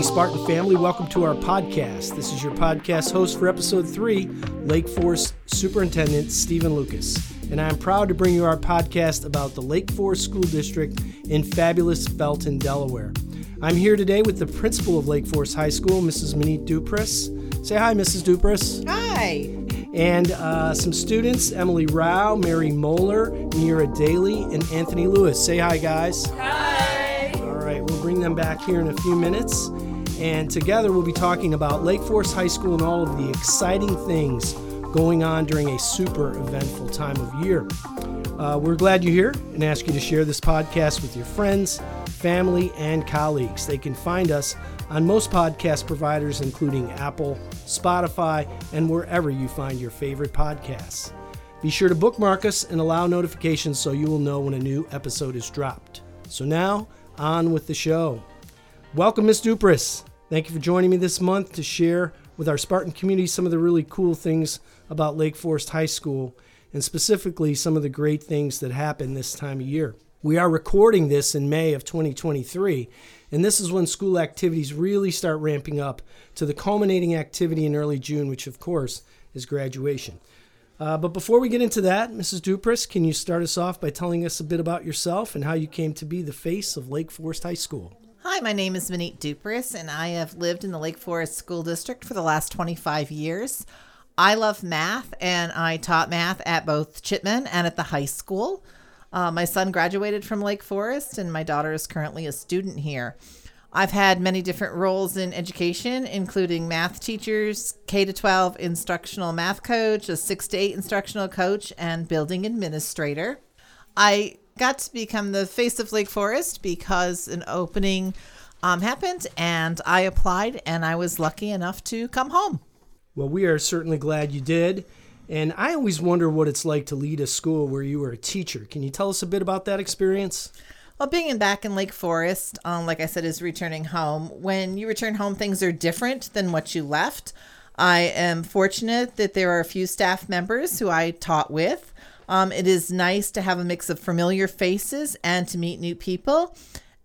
Hey, Spartan family, welcome to our podcast. This is your podcast host for episode 3, Lake Forest Superintendent Stephen Lucas. And I am proud to bring you our podcast about the Lake Forest School District in fabulous Belton, Delaware. I'm here today with the principal of Lake Forest High School, Mrs. Manit Dupras. Say hi, Mrs. Dupras. Hi. And some students, Emily Rao, Mary Moeller, Nira Daly, and Anthony Lewis. Say hi, guys. Hi. All right, we'll bring them back here in a few minutes. And together we'll be talking about Lake Forest High School and all of the exciting things going on during a super eventful time of year. We're glad you're here and ask you to share this podcast with your friends, family, and colleagues. They can find us on most podcast providers, including Apple, Spotify, and wherever you find your favorite podcasts. Be sure to bookmark us and allow notifications so you will know when a new episode is dropped. So now, on with the show. Welcome, Ms. Dupras. Thank you for joining me this month to share with our Spartan community some of the really cool things about Lake Forest High School, and specifically some of the great things that happen this time of year. We are recording this in May of 2023, and this is when school activities really start ramping up to the culminating activity in early June, which of course is graduation. But before we get into that, Mrs. Dupras, can you start us off by telling us a bit about yourself and how you came to be the face of Lake Forest High School? Hi, my name is Manit Dupras, and I have lived in the Lake Forest School District for the last 25 years. I love math, and I taught math at both Chitman and at the high school. My son graduated from Lake Forest, and my daughter is currently a student here. I've had many different roles in education, including math teachers, K-12 instructional math coach, a 6-8 instructional coach, and building administrator. I got to become the face of Lake Forest because an opening happened, and I applied, and I was lucky enough to come home. Well, we are certainly glad you did. And I always wonder what it's like to lead a school where you were a teacher. Can you tell us a bit about that experience? Well, being back in Lake Forest, like I said, is returning home. When you return home, things are different than what you left. I am fortunate that there are a few staff members who I taught with. It is nice to have a mix of familiar faces and to meet new people.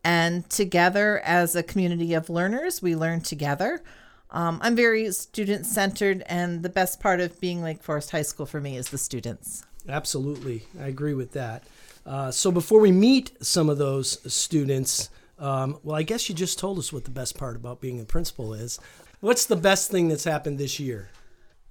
And together as a community of learners, we learn together. I'm very student-centered, and the best part of being Lake Forest High School for me is the students. Absolutely. I agree with that. So before we meet some of those students, well, I guess you just told us what the best part about being a principal is. What's the best thing that's happened this year?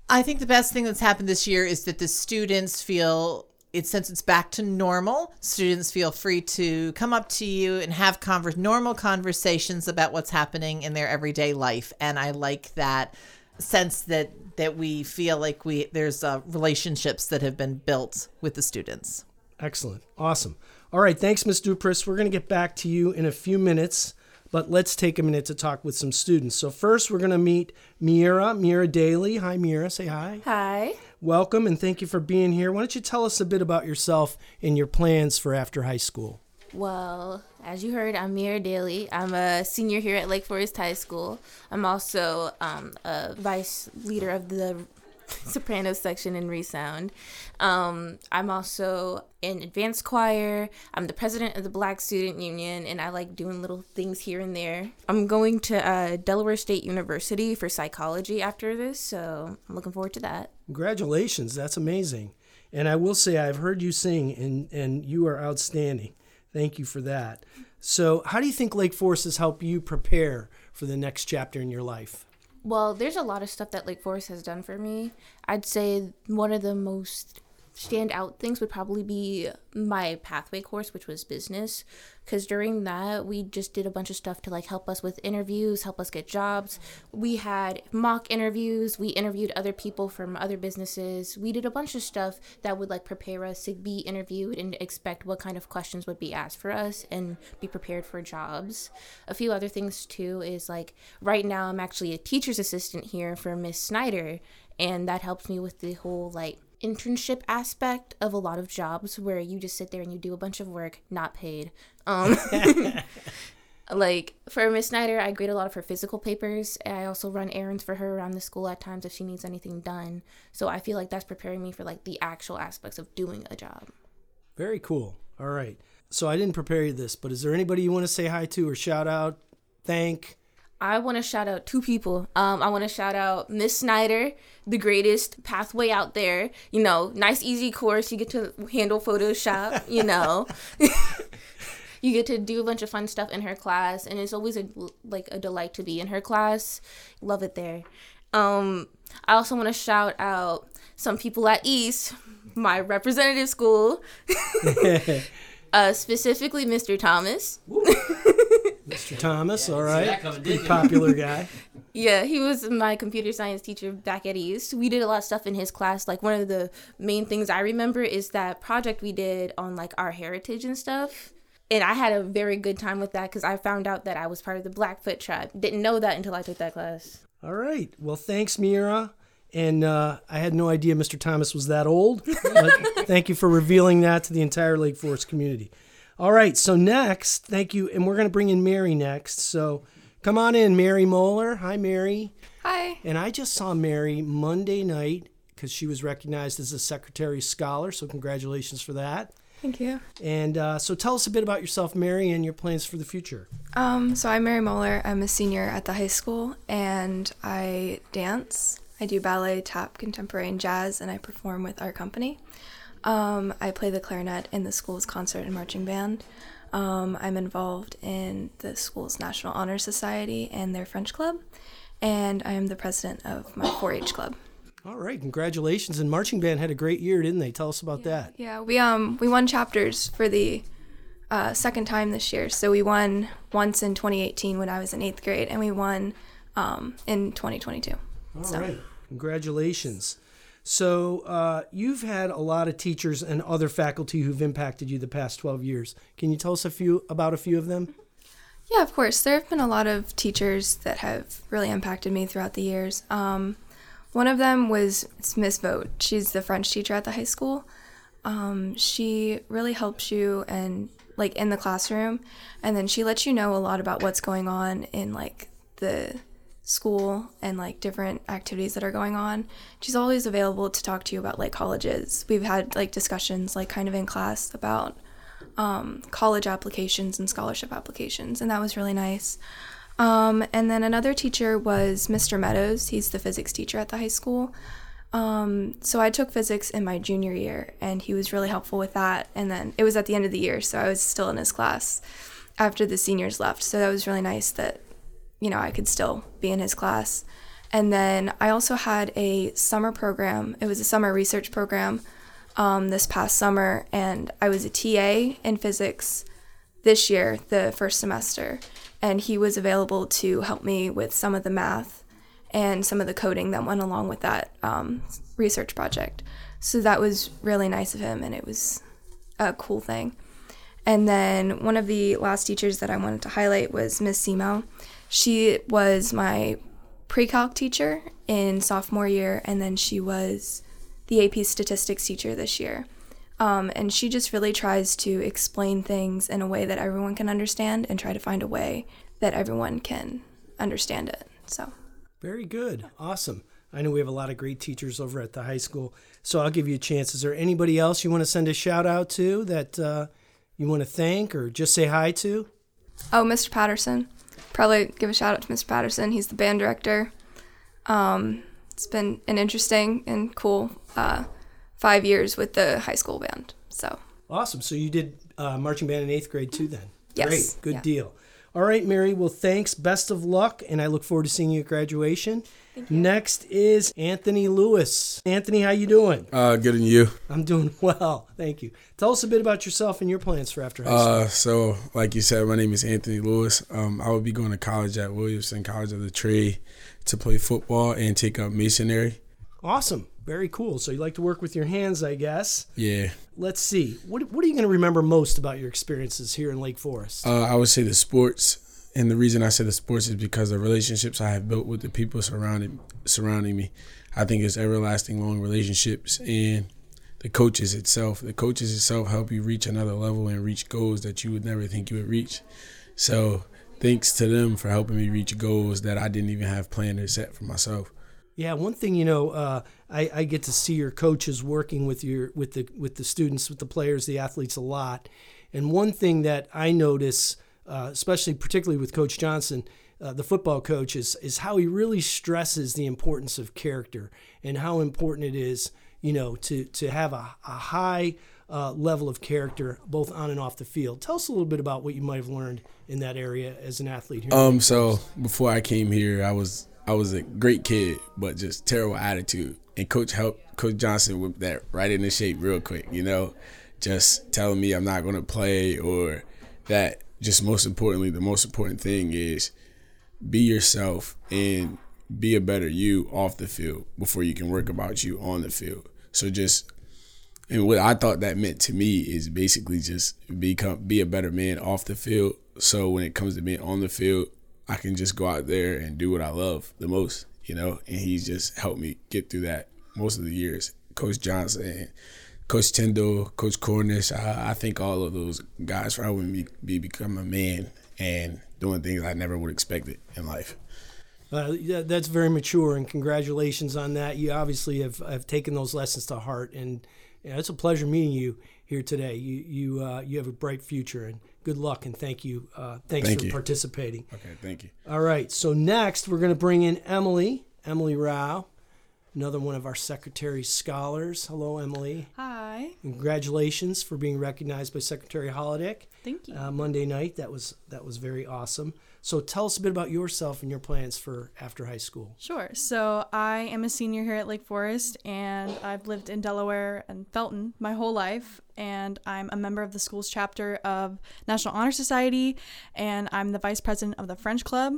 I think the best thing that's happened this year is that the students feel, since it's back to normal, students feel free to come up to you and have normal conversations about what's happening in their everyday life. And I like that sense that we feel like there's relationships that have been built with the students. Excellent. Awesome. All right. Thanks, Ms. Dupras. We're going to get back to you in a few minutes, but let's take a minute to talk with some students. So first, we're going to meet Mira Daly. Hi, Mira. Say hi. Hi. Welcome, and thank you for being here. Why don't you tell us a bit about yourself and your plans for after high school? Well, as you heard, I'm Mira Daly. I'm a senior here at Lake Forest High School. I'm also a vice leader of the soprano section in ReSound. I'm also in advanced choir. I'm the president of the Black Student Union, and I like doing little things here and there. I'm going to Delaware State University for psychology after this, so I'm looking forward to that. Congratulations. That's amazing. And I will say I've heard you sing, and you are outstanding. Thank you for that. So how do you think Lake Forest has helped you prepare for the next chapter in your life? Well, there's a lot of stuff that Lake Forest has done for me. I'd say one of the most standout things would probably be my pathway course, which was business, because during that we just did a bunch of stuff to like help us with interviews, help us get jobs. We had mock interviews, we interviewed other people from other businesses. We did a bunch of stuff that would like prepare us to be interviewed and expect what kind of questions would be asked for us and be prepared for jobs. A few other things too is like right now I'm actually a teacher's assistant here for Miss Snyder, and that helps me with the whole like internship aspect of a lot of jobs where you just sit there and you do a bunch of work, not paid. Like for Miss Snyder, I grade a lot of her physical papers. I also run errands for her around the school at times if she needs anything done. So I feel like that's preparing me for like the actual aspects of doing a job. Very cool. All right. So I didn't prepare you this, but is there anybody you want to say hi to or shout out, thank? I want to shout out two people. I want to shout out Miss Snyder, the greatest pathway out there. You know, nice, easy course. You get to handle Photoshop, you know. You get to do a bunch of fun stuff in her class. And it's always a delight to be in her class. Love it there. I also want to shout out some people at East, my representative school. Specifically Mr. Thomas. Mr. Thomas, yeah, all right. Big popular guy. Yeah, he was my computer science teacher back at East. We did a lot of stuff in his class. Like, one of the main things I remember is that project we did on, like, our heritage and stuff. And I had a very good time with that because I found out that I was part of the Blackfoot tribe. Didn't know that until I took that class. All right. Well, thanks, Mira. And I had no idea Mr. Thomas was that old. But thank you for revealing that to the entire Lake Forest community. All right, so next, thank you, and we're going to bring in Mary next. So come on in, Mary Moeller. Hi, Mary. Hi. And I just saw Mary Monday night because she was recognized as a Secretary Scholar, so congratulations for that. Thank you. And so tell us a bit about yourself, Mary, and your plans for the future. So I'm Mary Moeller. I'm a senior at the high school, and I dance. I do ballet, tap, contemporary, and jazz, and I perform with our company. I play the clarinet in the school's concert and marching band. I'm involved in the school's National Honor Society and their French club, and I am the president of my 4-H club. All right, congratulations. And marching band had a great year, didn't they? Tell us about that. Yeah, we won chapters for the second time this year. So we won once in 2018 when I was in 8th grade, and we won in 2022. All right, congratulations. So you've had a lot of teachers and other faculty who've impacted you the past 12 years. Can you tell us a few of them? Yeah, of course. There have been a lot of teachers that have really impacted me throughout the years. One of them was Miss Vogt. She's the French teacher at the high school. She really helps you and like in the classroom, and then she lets you know a lot about what's going on in like the school and like different activities that are going on. She's always available to talk to you about like colleges. We've had like discussions like kind of in class about college applications and scholarship applications, and that was really nice. And then another teacher was Mr. Meadows. He's the physics teacher at the high school. So I took physics in my junior year, and he was really helpful with that. And then it was at the end of the year, so I was still in his class after the seniors left. So that was really nice that I could still be in his class. And then I also had a summer program. It was a summer research program this past summer, and I was a TA in physics this year, the first semester, and he was available to help me with some of the math and some of the coding that went along with that research project. So that was really nice of him, and it was a cool thing. And then one of the last teachers that I wanted to highlight was Ms. Simo. She was my pre-calc teacher in sophomore year, and then she was the AP statistics teacher this year. And she just really tries to explain things in a way that everyone can understand and try to find a way that everyone can understand it. So very good. Awesome. I know we have a lot of great teachers over at the high school, so I'll give you a chance. Is there anybody else you want to send a shout out to that you want to thank or just say hi to? Oh, Mr. Patterson. Probably give a shout out to Mr. Patterson. He's the band director. It's been an interesting and cool 5 years with the high school band. So awesome. So you did marching band in 8th grade too then? Yes. Great. Good deal. All right, Mary. Well, thanks. Best of luck. And I look forward to seeing you at graduation. Thank you. Next is Anthony Lewis. Anthony, how you doing? Good, and you? I'm doing well. Thank you. Tell us a bit about yourself and your plans for after high school. So, like you said, my name is Anthony Lewis. I will be going to college at Williamson College of the Tree to play football and take up masonry. Awesome. Very cool. So you like to work with your hands, I guess. Yeah. Let's see. What are you going to remember most about your experiences here in Lake Forest? I would say the sports. And the reason I say the sports is because the relationships I have built with the people surrounding me. I think it's everlasting long relationships. And the coaches itself help you reach another level and reach goals that you would never think you would reach. So thanks to them for helping me reach goals that I didn't even have planned or set for myself. Yeah, one thing, I get to see your coaches working with the students, with the players, the athletes a lot. And one thing that I notice, especially particularly with Coach Johnson, the football coach, is how he really stresses the importance of character and how important it is, you know, to have a high level of character both on and off the field. Tell us a little bit about what you might have learned in that area as an athlete. Here so before I came here, I was a great kid, but just terrible attitude. And Coach helped Coach Johnson whip that right into shape real quick, you know, just telling me I'm not going to play, or that just most importantly, the most important thing is be yourself and be a better you off the field before you can work about you on the field. So just, and what I thought that meant to me is basically just be a better man off the field. So when it comes to being on the field, I can just go out there and do what I love the most, you know, and he's just helped me get through that most of the years. Coach Johnson, Coach Tyndall, Coach Cornish, I think all of those guys probably me become a man and doing things I never would expect it in life. Yeah, that's very mature, and congratulations on that. You obviously have taken those lessons to heart, and it's a pleasure meeting you here today. You have a bright future, and good luck, and thank you. Thank you for participating. Okay, thank you. All right, so next we're going to bring in Emily Rao, another one of our secretary scholars. Hello, Emily. Hi. Congratulations for being recognized by Secretary Holodick. Thank you. Monday night, that was very awesome. So tell us a bit about yourself and your plans for after high school. Sure. So I am a senior here at Lake Forest, and I've lived in Delaware and Felton my whole life. And I'm a member of the school's chapter of National Honor Society, and I'm the vice president of the French Club.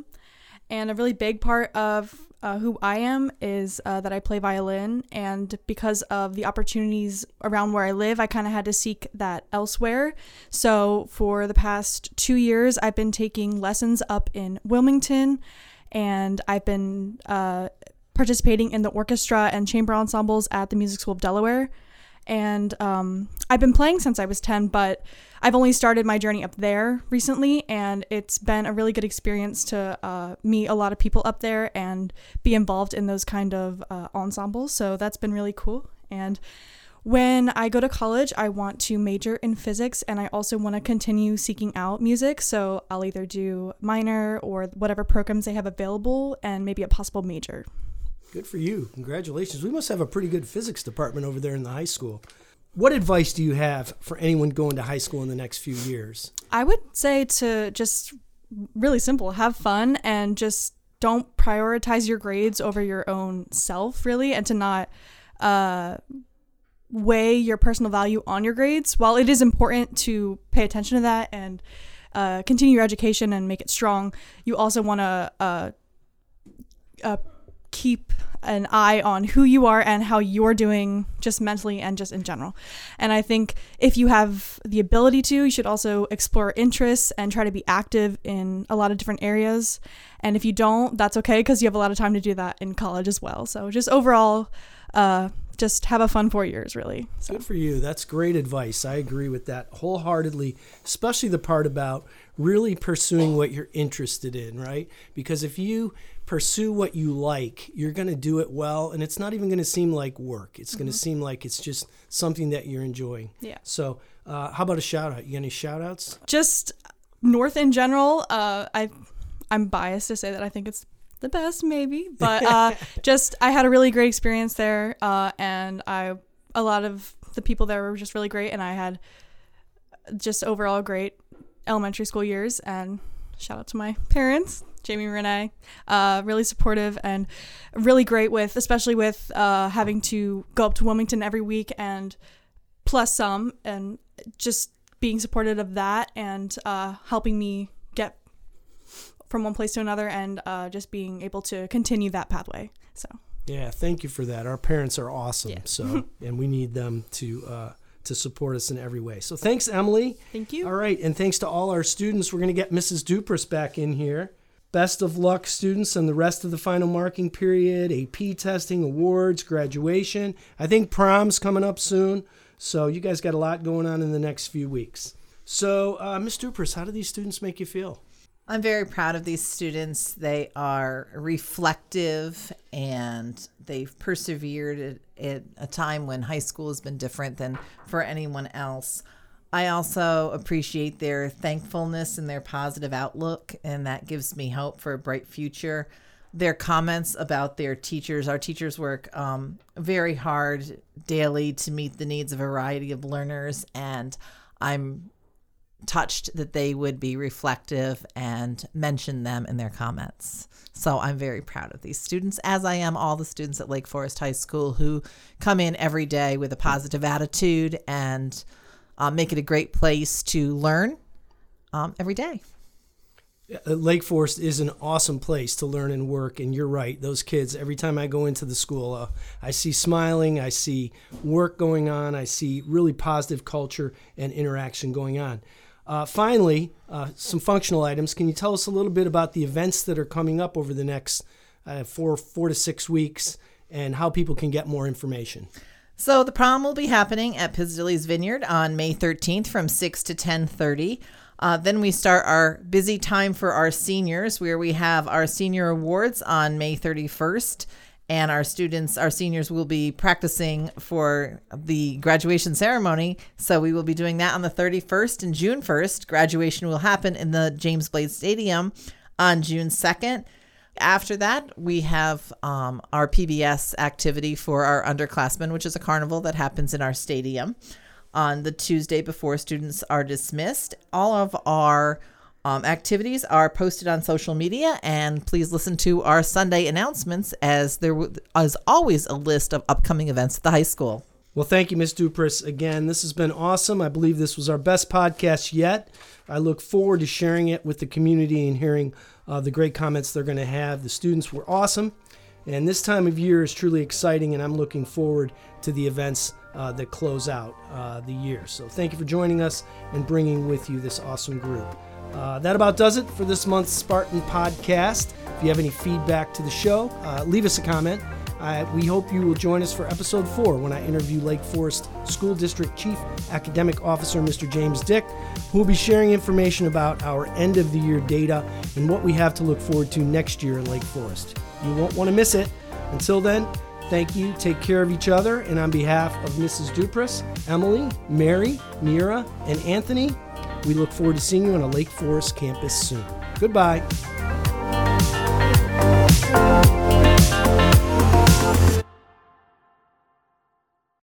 And a really big part of who I am is that I play violin, and because of the opportunities around where I live, I kind of had to seek that elsewhere. So for the past 2 years, I've been taking lessons up in Wilmington, and I've been participating in the orchestra and chamber ensembles at the Music School of Delaware. And I've been playing since I was 10, but I've only started my journey up there recently, and it's been a really good experience to meet a lot of people up there and be involved in those kind of ensembles, so that's been really cool. And when I go to college, I want to major in physics, and I also want to continue seeking out music, so I'll either do minor or whatever programs they have available, and maybe a possible major. Good for you. Congratulations. We must have a pretty good physics department over there in the high school. What advice do you have for anyone going to high school in the next few years? I would say to just really simple, have fun, and just don't prioritize your grades over your own self, really, and to not weigh your personal value on your grades. While it is important to pay attention to that and continue your education and make it strong, you also want to keep an eye on who you are and how you're doing just mentally and just in general. And I think if you have the ability to, you should also explore interests and try to be active in a lot of different areas. And if you don't, that's okay, because you have a lot of time to do that in college as well. So just overall, just have a fun 4 years, really. So. Good for you. That's great advice. I agree with that wholeheartedly, especially the part about really pursuing what you're interested in, right? Because if you pursue what you like, you're going to do it well, and it's not even going to seem like work. It's going to seem like it's just something that you're enjoying. Yeah. So how about a shout-out? You got any shout-outs? Just North in general. I'm biased to say that I think it's the best, maybe, but I had a really great experience there, and a lot of the people there were just really great, and I had just overall great elementary school years, and shout-out to my parents. Jamie Renee, really supportive and really great with, especially with having to go up to Wilmington every week and plus some, and just being supportive of that and helping me get from one place to another, and just being able to continue that pathway. So yeah, thank you for that. Our parents are awesome, yeah. So and we need them to support us in every way. So thanks, Emily. Thank you. All right, and thanks to all our students. We're going to get Mrs. Dupras back in here. Best of luck, students, and the rest of the final marking period, AP testing, awards, graduation. I think prom's coming up soon, so you guys got a lot going on in the next few weeks. So, Ms. Dupras, how do these students make you feel? I'm very proud of these students. They are reflective, and they've persevered at a time when high school has been different than for anyone else. I also appreciate their thankfulness and their positive outlook, and that gives me hope for a bright future. Their comments about their teachers. Our teachers work very hard daily to meet the needs of a variety of learners, and I'm touched that they would be reflective and mention them in their comments. So I'm very proud of these students, as I am all the students at Lake Forest High School who come in every day with a positive attitude and make it a great place to learn every day. Lake Forest is an awesome place to learn and work, and you're right. Those kids, every time I go into the school, I see smiling, I see work going on, I see really positive culture and interaction going on. Finally, some functional items. Can you tell us a little bit about the events that are coming up over the next four to six weeks and how people can get more information? So the prom will be happening at Pizzdilly's Vineyard on May 13th from 6 to 10:30. Then we start our busy time for our seniors, where we have our senior awards on May 31st. And our students, our seniors, will be practicing for the graduation ceremony. So we will be doing that on the 31st and June 1st. Graduation will happen in the James Blade Stadium on June 2nd. After that, we have our PBS activity for our underclassmen, which is a carnival that happens in our stadium on the Tuesday before students are dismissed. All of our activities are posted on social media, and please listen to our Sunday announcements, as there is always a list of upcoming events at the high school. Well, thank you, Ms. Dupras. Again, this has been awesome. I believe this was our best podcast yet. I look forward to sharing it with the community and hearing the great comments they're going to have. The students were awesome, and this time of year is truly exciting, and I'm looking forward to the events that close out the year. So thank you for joining us and bringing with you this awesome group. That about does it for this month's Spartan Podcast. If you have any feedback to the show, leave us a comment. We hope you will join us for Episode 4 when I interview Lake Forest School District Chief Academic Officer Mr. James Dick, who will be sharing information about our end-of-the-year data and what we have to look forward to next year in Lake Forest. You won't want to miss it. Until then, thank you. Take care of each other. And on behalf of Mrs. Dupras, Emily, Mary, Nira, and Anthony, we look forward to seeing you on a Lake Forest campus soon. Goodbye.